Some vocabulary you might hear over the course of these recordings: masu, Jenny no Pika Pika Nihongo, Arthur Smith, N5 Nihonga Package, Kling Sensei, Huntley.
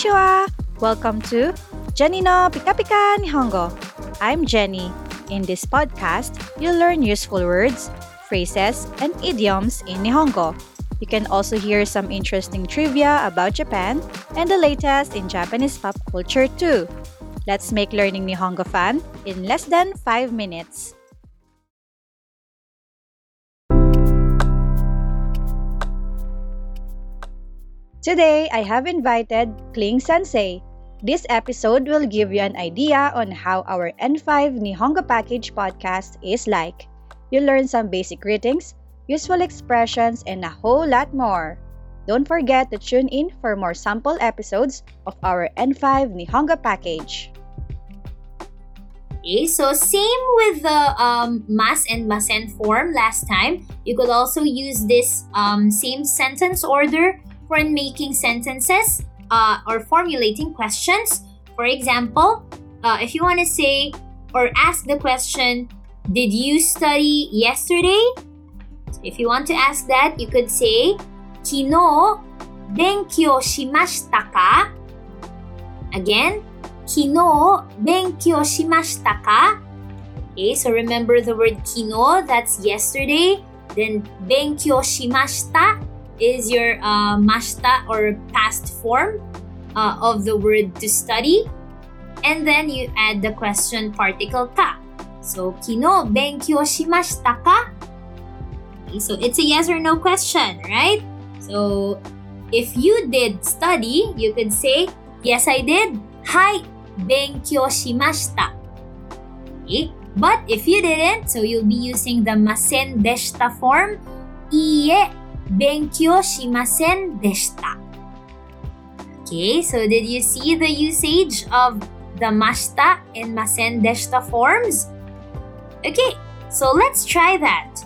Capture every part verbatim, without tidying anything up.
Konnichiwa! Welcome to Jenny no Pika Pika Nihongo. I'm Jenny. In this podcast, you'll learn useful words, phrases, and idioms in Nihongo. You can also hear some interesting trivia about Japan and the latest in Japanese pop culture too. Let's make learning Nihongo fun in less than five minutes. Today, I have invited Kling Sensei. This episode will give you an idea on how our N five Nihonga Package podcast is like. You'll learn some basic greetings, useful expressions, and a whole lot more. Don't forget to tune in for more sample episodes of our N five Nihonga Package. Okay, so same with the um, mas and masen form last time. You could also use this um, same sentence order when making sentences uh, or formulating questions. For example, uh, if you want to say or ask the question, did you study yesterday? If you want to ask that, you could say, kino benki o shimashita ka? Again, kino benki o shimashita ka? Okay, so remember the word kino, that's yesterday. Then benki o shimashita is your uh, mashita or past form uh, of the word to study, and then you add the question particle ka. So kino benkyou shimashita ka? Okay, so it's a yes or no question, right? So if you did study, you could say yes, I did. Hai benkyou shimashita. Okay, but if you didn't, so you'll be using the masen deshita form. Iie benkyou shimasen deshita. Okay, so did you see the usage of the mashita and masen deshita forms? Okay, so let's try that.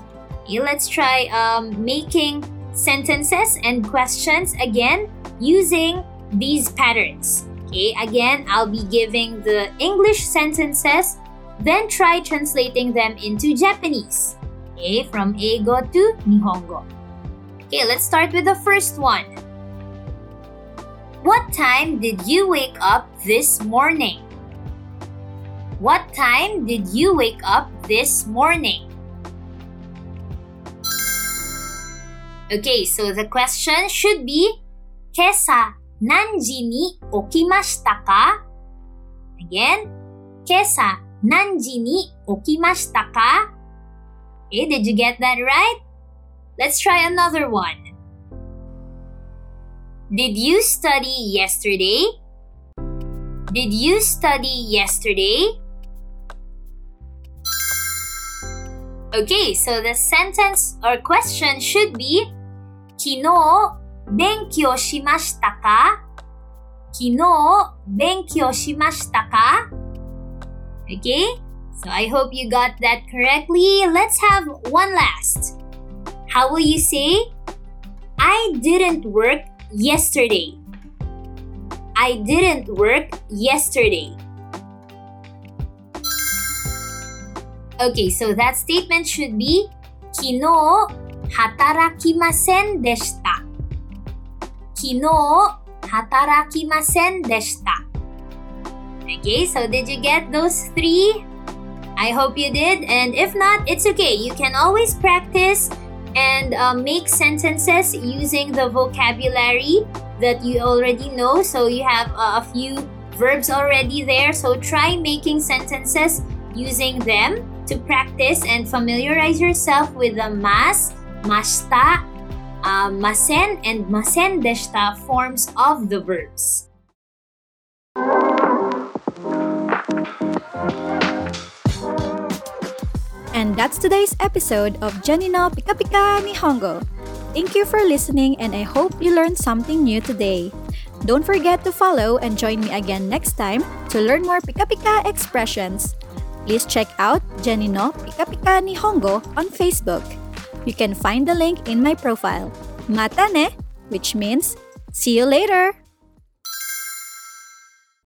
Okay, let's try um, making sentences and questions again using these patterns. Okay, again, I'll be giving the English sentences, then try translating them into Japanese. Okay, from Eigo to Nihongo. Okay, let's start with the first one. What time did you wake up this morning? What time did you wake up this morning? Okay, so the question should be, Kesa nanji ni okimashita ka? Again, Kesa nanji ni okimashita ka? Okay, did you get that right? Let's try another one. Did you study yesterday? Did you study yesterday? Okay, so the sentence or question should be Kino benkyou shimashita ka? Kino benkyou shimashita ka? Okay, so I hope you got that correctly. Let's have one last. How will you say, I didn't work yesterday? I didn't work yesterday. Okay, so that statement should be, Kino hatarakimasen deshita. Kino hatarakimasen deshita. Okay, so did you get those three? I hope you did, and if not, it's okay. You can always practice and uh, make sentences using the vocabulary that you already know. So you have uh, a few verbs already there. So try making sentences using them to practice and familiarize yourself with the mas, mashita, uh, masen, and masen deshita forms of the verbs. And that's today's episode of Jenny no Pika Pika Nihongo. Thank you for listening, and I hope you learned something new today. Don't forget to follow and join me again next time to learn more Pika Pika expressions. Please check out Jenny no Pika Pika Nihongo on Facebook. You can find the link in my profile. Mata ne, which means see you later!